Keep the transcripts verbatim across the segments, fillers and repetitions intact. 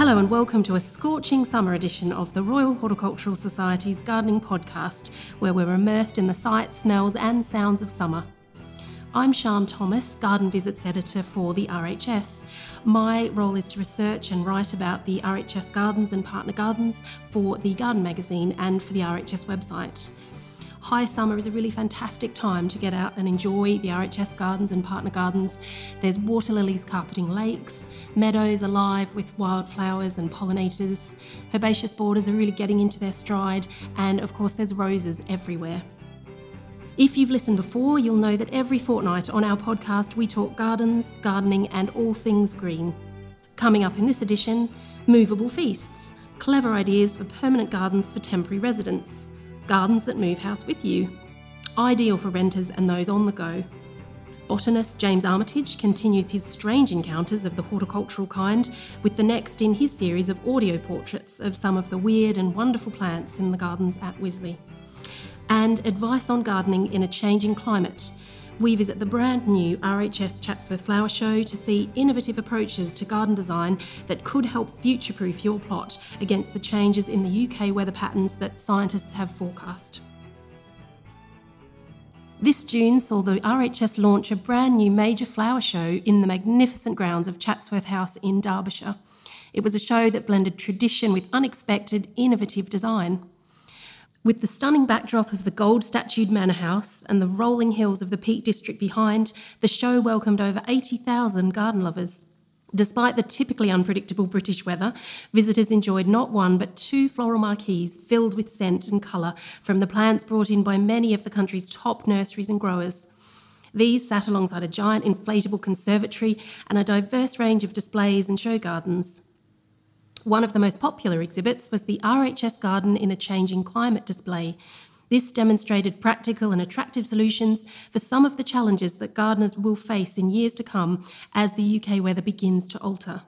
Hello and welcome to a scorching summer edition of the Royal Horticultural Society's Gardening Podcast, where we're immersed in the sights, smells and sounds of summer. I'm Sian Thomas, Garden Visits Editor for the R H S. My role is to research and write about the R H S gardens and partner gardens for the Garden magazine and for the R H S website. High summer is a really fantastic time to get out and enjoy the R H S gardens and partner gardens. There's water lilies carpeting lakes, meadows alive with wildflowers and pollinators, herbaceous borders are really getting into their stride, and of course there's roses everywhere. If you've listened before, you'll know that every fortnight on our podcast we talk gardens, gardening and all things green. Coming up in this edition, movable feasts, clever ideas for permanent gardens for temporary residents. Gardens that move house with you. Ideal for renters and those on the go. Botanist James Armitage continues his strange encounters of the horticultural kind with the next in his series of audio portraits of some of the weird and wonderful plants in the gardens at Wisley. And advice on gardening in a changing climate. We visit the brand new R H S Chatsworth Flower Show to see innovative approaches to garden design that could help future-proof your plot against the changes in the U K weather patterns that scientists have forecast. This June saw the R H S launch a brand new major flower show in the magnificent grounds of Chatsworth House in Derbyshire. It was a show that blended tradition with unexpected, innovative design. With the stunning backdrop of the gold-statued manor house and the rolling hills of the Peak District behind, the show welcomed over eighty thousand garden lovers. Despite the typically unpredictable British weather, visitors enjoyed not one but two floral marquees filled with scent and colour from the plants brought in by many of the country's top nurseries and growers. These sat alongside a giant inflatable conservatory and a diverse range of displays and show gardens. One of the most popular exhibits was the R H S Garden in a Changing Climate display. This demonstrated practical and attractive solutions for some of the challenges that gardeners will face in years to come as the U K weather begins to alter.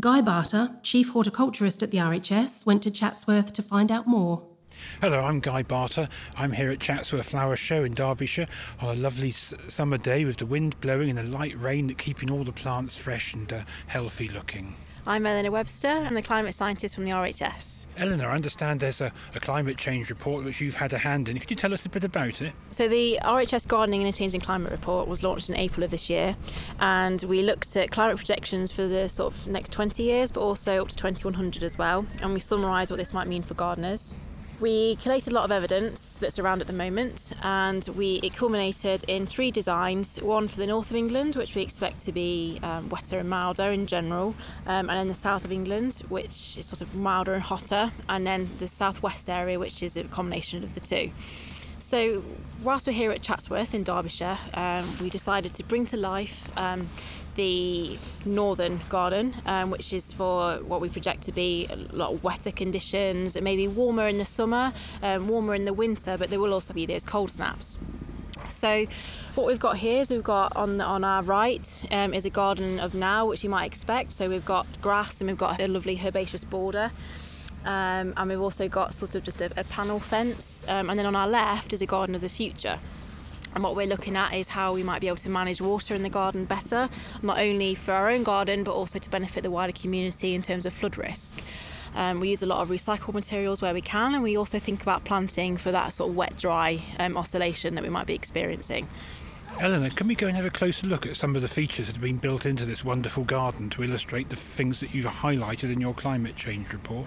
Guy Barter, Chief Horticulturist at the R H S, went to Chatsworth to find out more. Hello, I'm Guy Barter. I'm here at Chatsworth Flower Show in Derbyshire on a lovely s- summer day with the wind blowing and a light rain that keeping all the plants fresh and uh, healthy looking. I'm Eleanor Webster. I'm the climate scientist from the R H S. Eleanor, I understand there's a, a climate change report which you've had a hand in. Could you tell us a bit about it? So the R H S Gardening in a Changing Climate report was launched in April of this year, and we looked at climate projections for the sort of next twenty years, but also up to twenty one hundred as well, and we summarised what this might mean for gardeners. We collated a lot of evidence that's around at the moment, and we it culminated in three designs, one for the north of England, which we expect to be um, wetter and milder in general, um, and then the south of England, which is sort of milder and hotter, and then the southwest area, which is a combination of the two. So whilst we're here at Chatsworth in Derbyshire, um, we decided to bring to life um, the northern garden, um, which is for what we project to be a lot of wetter conditions. It may be warmer in the summer, um, warmer in the winter, but there will also be those cold snaps. So what we've got here is we've got on on our right um, is a garden of now, which you might expect. So we've got grass and we've got a lovely herbaceous border. Um, and we've also got sort of just a, a panel fence. Um, and then on our left is a garden of the future. And what we're looking at is how we might be able to manage water in the garden better, not only for our own garden, but also to benefit the wider community in terms of flood risk. Um, we use a lot of recycled materials where we can, and we also think about planting for that sort of wet-dry um, oscillation that we might be experiencing. Eleanor, can we go and have a closer look at some of the features that have been built into this wonderful garden to illustrate the things that you've highlighted in your climate change report?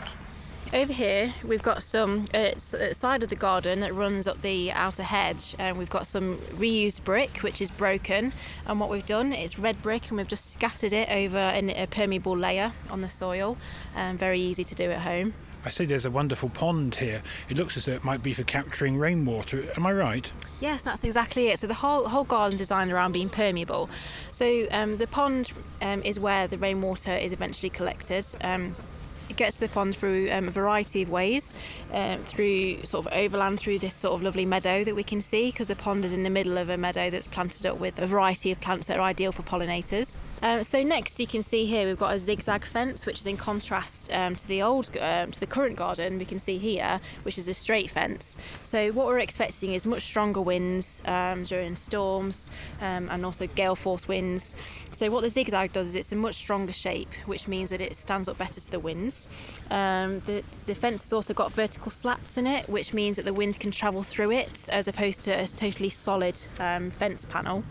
Over here we've got some uh, side of the garden that runs up the outer hedge, and we've got some reused brick which is broken, and what we've done is red brick, and we've just scattered it over in a permeable layer on the soil, and um, very easy to do at home. I see there's a wonderful pond here. It looks as though it might be for capturing rainwater. Am I right? Yes, that's exactly it. So the whole whole garden designed around being permeable. So um, the pond um, is where the rainwater is eventually collected. Um, It gets to the pond through um, a variety of ways, um, through sort of overland, through this sort of lovely meadow that we can see, because the pond is in the middle of a meadow that's planted up with a variety of plants that are ideal for pollinators. Um, so next you can see here we've got a zigzag fence, which is in contrast um, to the old, um, to the current garden we can see here, which is a straight fence. So what we're expecting is much stronger winds um, during storms um, and also gale force winds. So what the zigzag does is it's a much stronger shape, which means that it stands up better to the winds. Um, the, the fence has also got vertical slats in it, which means that the wind can travel through it as opposed to a totally solid um, fence panel.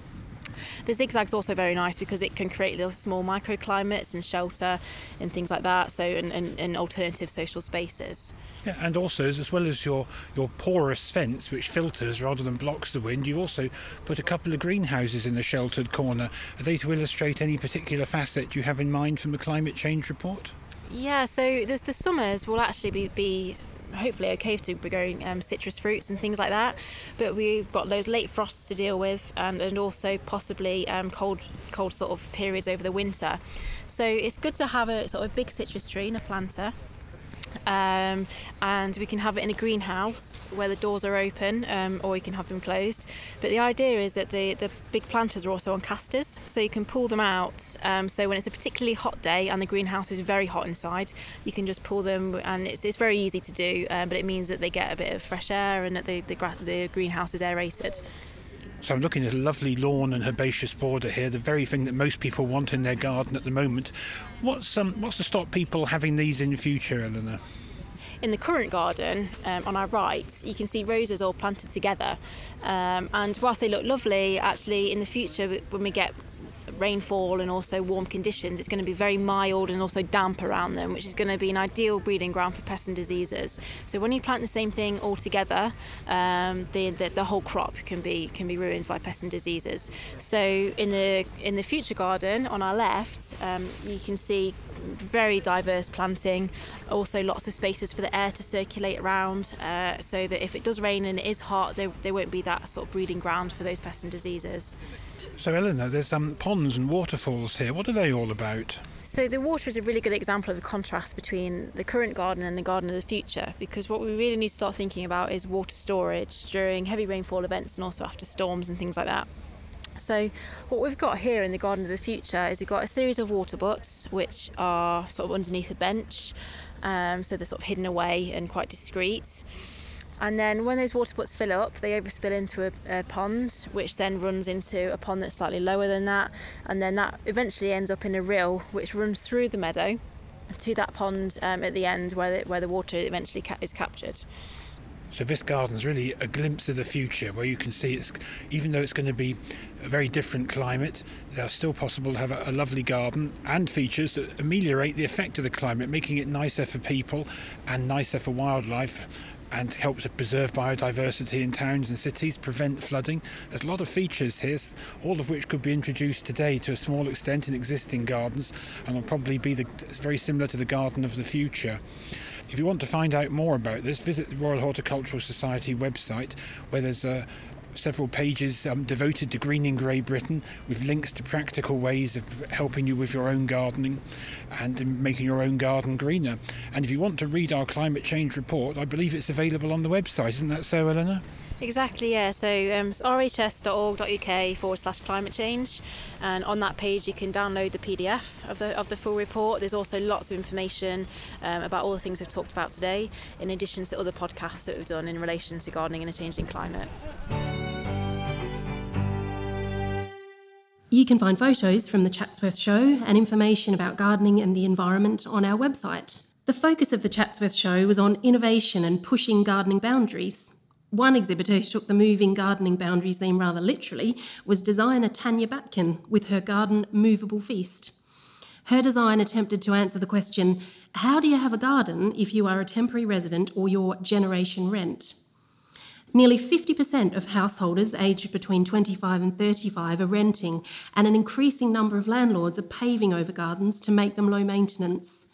The zigzag's also very nice because it can create little small microclimates and shelter and things like that, so and, and, and alternative social spaces. Yeah, and also, as well as your, your porous fence, which filters rather than blocks the wind, you've also put a couple of greenhouses in the sheltered corner. Are they to illustrate any particular facet you have in mind from the climate change report? Yeah, so there's the summers will actually be, be hopefully okay to be growing um, citrus fruits and things like that, but we've got those late frosts to deal with, and, and also possibly um, cold cold sort of periods over the winter. So it's good to have a sort of big citrus tree in a planter. Um, and we can have it in a greenhouse where the doors are open, um, or you can have them closed. But the idea is that the, the big planters are also on casters, so you can pull them out. Um, so when it's a particularly hot day and the greenhouse is very hot inside, you can just pull them, and it's it's very easy to do. Um, but it means that they get a bit of fresh air and that the the, gra- the greenhouse is aerated. So I'm looking at a lovely lawn and herbaceous border here, the very thing that most people want in their garden at the moment. What's um, what's to stop people having these in the future, Eleanor? In the current garden, um, on our right, you can see roses all planted together. Um, and whilst they look lovely, actually in the future, when we get rainfall and also warm conditions, it's going to be very mild and also damp around them, which is going to be an ideal breeding ground for pests and diseases. So when you plant the same thing all together, um, the, the the whole crop can be can be ruined by pests and diseases. So in the in the future garden on our left, um, you can see very diverse planting, also lots of spaces for the air to circulate around, uh, so that if it does rain and it is hot, there, there won't be that sort of breeding ground for those pests and diseases. So Eleanor, there's um, ponds and waterfalls here. What are they all about? So the water is a really good example of the contrast between the current garden and the garden of the future, because what we really need to start thinking about is water storage during heavy rainfall events and also after storms and things like that. So what we've got here in the garden of the future is we've got a series of water butts which are sort of underneath a bench, um, so they're sort of hidden away and quite discreet. And then when those water butts fill up, they overspill into a, a pond, which then runs into a pond that's slightly lower than that. And then that eventually ends up in a rill, which runs through the meadow to that pond um, at the end where the, where the water eventually ca- is captured. So this garden's really a glimpse of the future, where you can see it's, even though it's going to be a very different climate, they're still possible to have a, a lovely garden and features that ameliorate the effect of the climate, making it nicer for people and nicer for wildlife, and help to preserve biodiversity in towns and cities, prevent flooding. There's a lot of features here, all of which could be introduced today to a small extent in existing gardens, and will probably be the, very similar to the garden of the future. If you want to find out more about this, visit the Royal Horticultural Society website, where there's a several pages um, devoted to greening grey Britain, with links to practical ways of helping you with your own gardening and making your own garden greener. And if you want to read our climate change report, I believe it's available on the website, isn't that so, Eleanor? Exactly, yeah. So um, it's rhs.org.uk forward slash climate change, and on that page you can download the P D F of the of the full report. There's also lots of information um, about all the things we've talked about today, in addition to other podcasts that we've done in relation to gardening and a changing climate. You can find photos from the Chatsworth Show and information about gardening and the environment on our website. The focus of the Chatsworth Show was on innovation and pushing gardening boundaries. One exhibitor who took the moving gardening boundaries theme rather literally was designer Tanya Batkin with her garden Movable Feast. Her design attempted to answer the question, how do you have a garden if you are a temporary resident or your generation rent? Nearly fifty percent of householders aged between twenty-five and thirty-five are renting, and an increasing number of landlords are paving over gardens to make them low maintenance.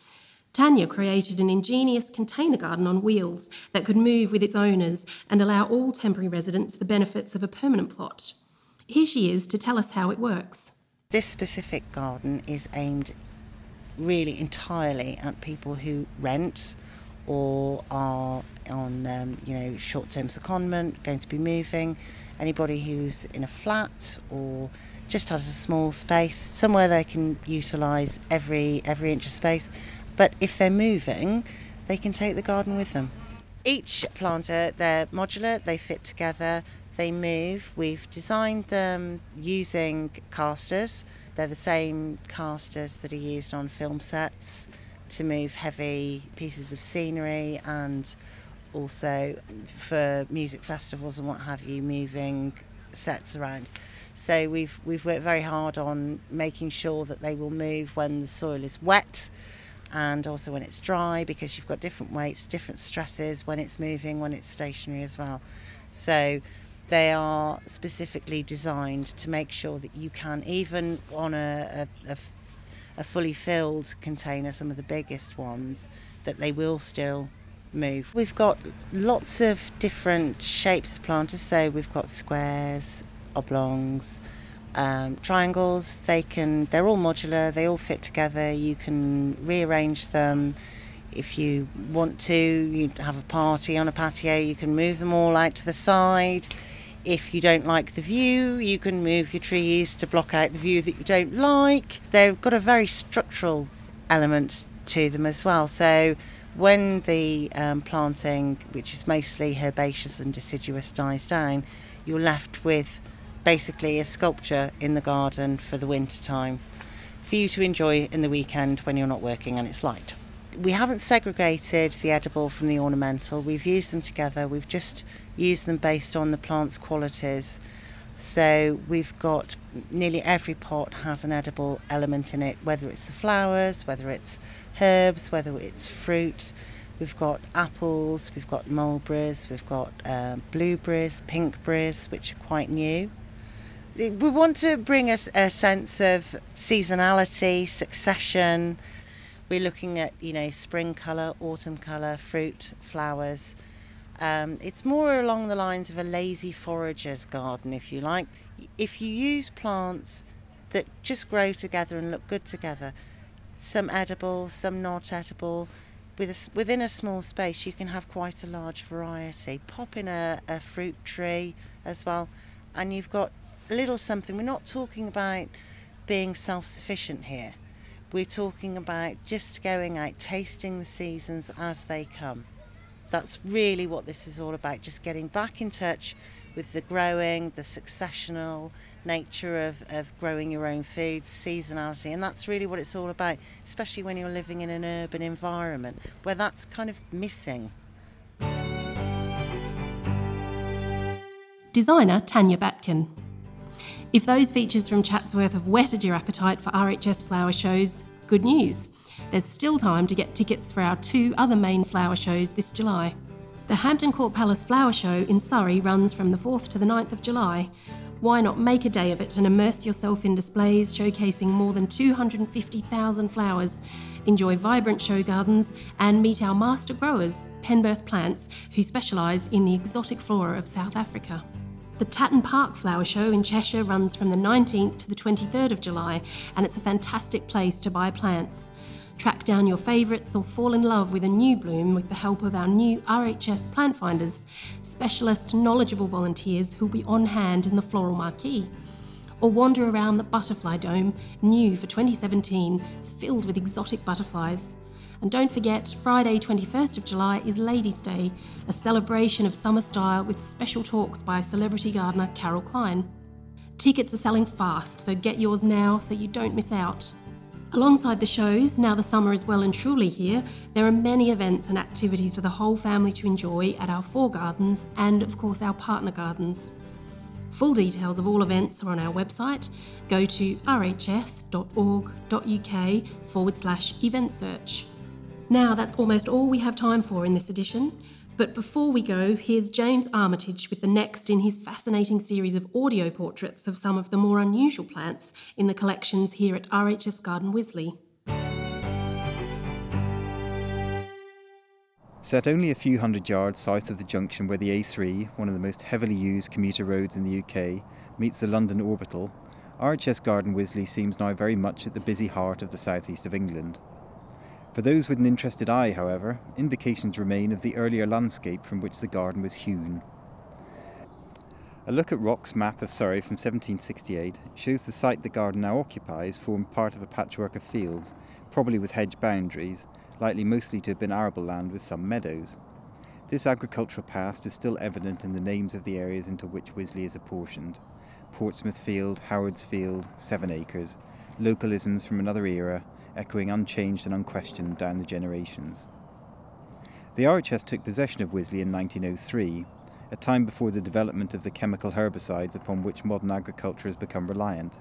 Tanya created an ingenious container garden on wheels that could move with its owners and allow all temporary residents the benefits of a permanent plot. Here she is to tell us how it works. This specific garden is aimed really entirely at people who rent or are on, um, you know, short-term secondment, going to be moving, anybody who's in a flat or just has a small space, somewhere they can utilise every every inch of space. But if they're moving, they can take the garden with them. Each planter, they're modular, they fit together, they move. We've designed them using casters. They're the same casters that are used on film sets to move heavy pieces of scenery, and also for music festivals and what have you, moving sets around. So we've we've worked very hard on making sure that they will move when the soil is wet and also when it's dry, because you've got different weights, different stresses when it's moving, when it's stationary as well. So they are specifically designed to make sure that you can, even on a, a, a a fully filled container, some of the biggest ones, that they will still move. We've got lots of different shapes of planters, so we've got squares, oblongs, um, triangles. They can, they're all modular, they all fit together, you can rearrange them. If you want to, you have a party on a patio, you can move them all out to the side. If you don't like the view, you can move your trees to block out the view that you don't like. They've got a very structural element to them as well. So when the um, planting, which is mostly herbaceous and deciduous, dies down, you're left with basically a sculpture in the garden for the winter time for you to enjoy in the weekend when you're not working and it's light. We haven't segregated the edible from the ornamental. We've used them together. We've just used them based on the plant's qualities. So we've got, nearly every pot has an edible element in it, whether it's the flowers, whether it's herbs, whether it's fruit. We've got apples, we've got mulberries, we've got uh, blueberries, pinkberries, which are quite new. We want to bring us a, a sense of seasonality, succession. We're looking at, you know, spring colour, autumn colour, fruit, flowers. Um, it's more along the lines of a lazy forager's garden, if you like. If you use plants that just grow together and look good together, some edible, some not edible, with a, within a small space you can have quite a large variety. Pop in a, a fruit tree as well, and you've got a little something. We're not talking about being self-sufficient here. We're talking about just going out, tasting the seasons as they come. That's really what this is all about, just getting back in touch with the growing, the successional nature of, of growing your own foods, seasonality. And that's really what it's all about, especially when you're living in an urban environment where that's kind of missing. Designer Tanya Batkin. If those features from Chatsworth have whetted your appetite for R H S flower shows, good news. There's still time to get tickets for our two other main flower shows this July. The Hampton Court Palace Flower Show in Surrey runs from the fourth to the ninth of July. Why not make a day of it and immerse yourself in displays showcasing more than two hundred fifty thousand flowers, enjoy vibrant show gardens and meet our master growers, Penberth Plants, who specialise in the exotic flora of South Africa. The Tatton Park Flower Show in Cheshire runs from the nineteenth to the twenty-third of July, and it's a fantastic place to buy plants. Track down your favourites or fall in love with a new bloom with the help of our new R H S plant finders, specialist knowledgeable volunteers who'll be on hand in the floral marquee. Or wander around the Butterfly Dome, new for twenty seventeen, filled with exotic butterflies. And don't forget, Friday twenty-first of July is Ladies' Day, a celebration of summer style with special talks by celebrity gardener Carol Klein. Tickets are selling fast, so get yours now so you don't miss out. Alongside the shows, now the summer is well and truly here, there are many events and activities for the whole family to enjoy at our four gardens and of course our partner gardens. Full details of all events are on our website. Go to rhs.org.uk forward slash event search. Now that's almost all we have time for in this edition, but before we go, here's James Armitage with the next in his fascinating series of audio portraits of some of the more unusual plants in the collections here at R H S Garden Wisley. Set only a few hundred yards south of the junction where the A three, one of the most heavily used commuter roads in the U K, meets the London Orbital, R H S Garden Wisley seems now very much at the busy heart of the southeast of England. For those with an interested eye, however, indications remain of the earlier landscape from which the garden was hewn. A look at Rock's map of Surrey from seventeen sixty-eight shows the site the garden now occupies formed part of a patchwork of fields, probably with hedge boundaries, likely mostly to have been arable land with some meadows. This agricultural past is still evident in the names of the areas into which Wisley is apportioned. Portsmouth Field, Howard's Field, Seven Acres, localisms from another era, echoing unchanged and unquestioned down the generations. The R H S took possession of Wisley in nineteen oh three, a time before the development of the chemical herbicides upon which modern agriculture has become reliant.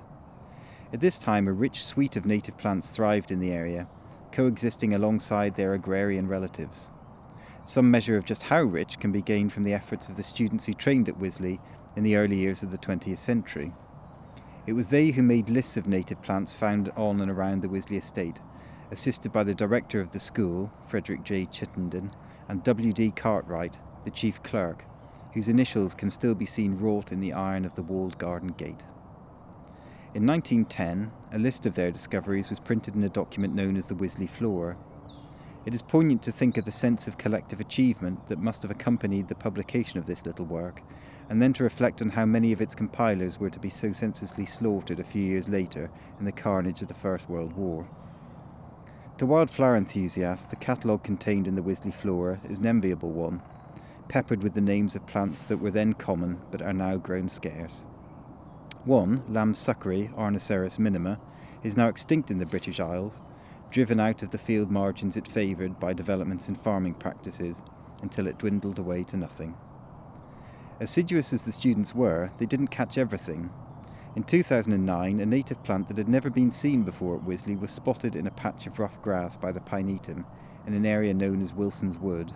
At this time, a rich suite of native plants thrived in the area, coexisting alongside their agrarian relatives. Some measure of just how rich can be gained from the efforts of the students who trained at Wisley in the early years of the twentieth century. It was they who made lists of native plants found on and around the Wisley estate, assisted by the director of the school, Frederick J. Chittenden, and W. D. Cartwright, the chief clerk, whose initials can still be seen wrought in the iron of the walled garden gate. In nineteen ten, a list of their discoveries was printed in a document known as the Wisley Flora. It is poignant to think of the sense of collective achievement that must have accompanied the publication of this little work, and then to reflect on how many of its compilers were to be so senselessly slaughtered a few years later in the carnage of the First World War. To wildflower enthusiasts, the catalogue contained in the Wisley Flora is an enviable one, peppered with the names of plants that were then common but are now grown scarce. One, lamb's succory, Arnoseris minima, is now extinct in the British Isles, driven out of the field margins it favoured by developments in farming practices until it dwindled away to nothing. Assiduous as the students were, they didn't catch everything. In two thousand nine, a native plant that had never been seen before at Wisley was spotted in a patch of rough grass by the Pinetum in an area known as Wilson's Wood.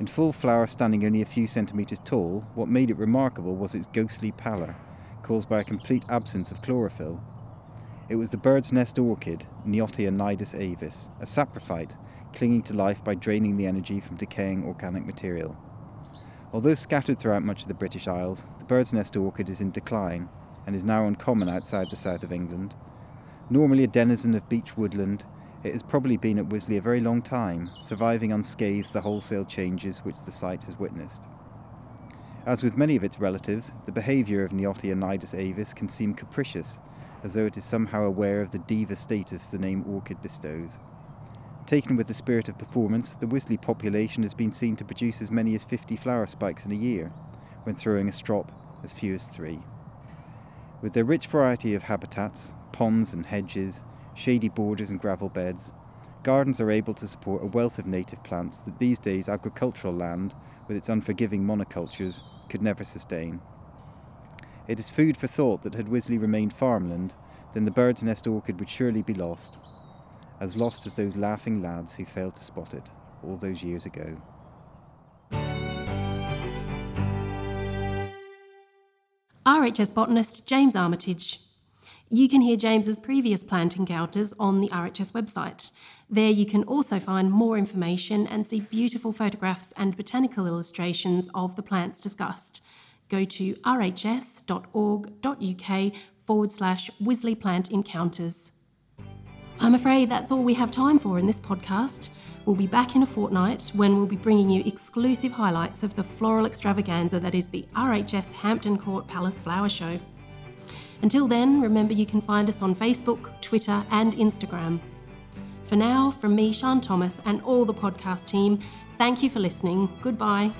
In full flower, standing only a few centimetres tall, what made it remarkable was its ghostly pallor, caused by a complete absence of chlorophyll. It was the bird's nest orchid, Neottia nidus avis, a saprophyte, clinging to life by draining the energy from decaying organic material. Although scattered throughout much of the British Isles, the bird's nest orchid is in decline and is now uncommon outside the south of England. Normally a denizen of beech woodland, it has probably been at Wisley a very long time, surviving unscathed the wholesale changes which the site has witnessed. As with many of its relatives, the behaviour of Neottia nidus avis can seem capricious, as though it is somehow aware of the diva status the name orchid bestows. Taken with the spirit of performance, the Wisley population has been seen to produce as many as fifty flower spikes in a year, when throwing a strop as few as three. With their rich variety of habitats, ponds and hedges, shady borders and gravel beds, gardens are able to support a wealth of native plants that these days agricultural land, with its unforgiving monocultures, could never sustain. It is food for thought that had Wisley remained farmland, then the bird's nest orchid would surely be lost. As lost as those laughing lads who failed to spot it all those years ago. R H S botanist James Armitage. You can hear James's previous plant encounters on the R H S website. There you can also find more information and see beautiful photographs and botanical illustrations of the plants discussed. Go to rhs.org.uk forward slash Wisley Plant Encounters. I'm afraid that's all we have time for in this podcast. We'll be back in a fortnight when we'll be bringing you exclusive highlights of the floral extravaganza that is the R H S Hampton Court Palace Flower Show. Until then, remember you can find us on Facebook, Twitter and Instagram. For now, from me, Sian Thomas, and all the podcast team, thank you for listening. Goodbye.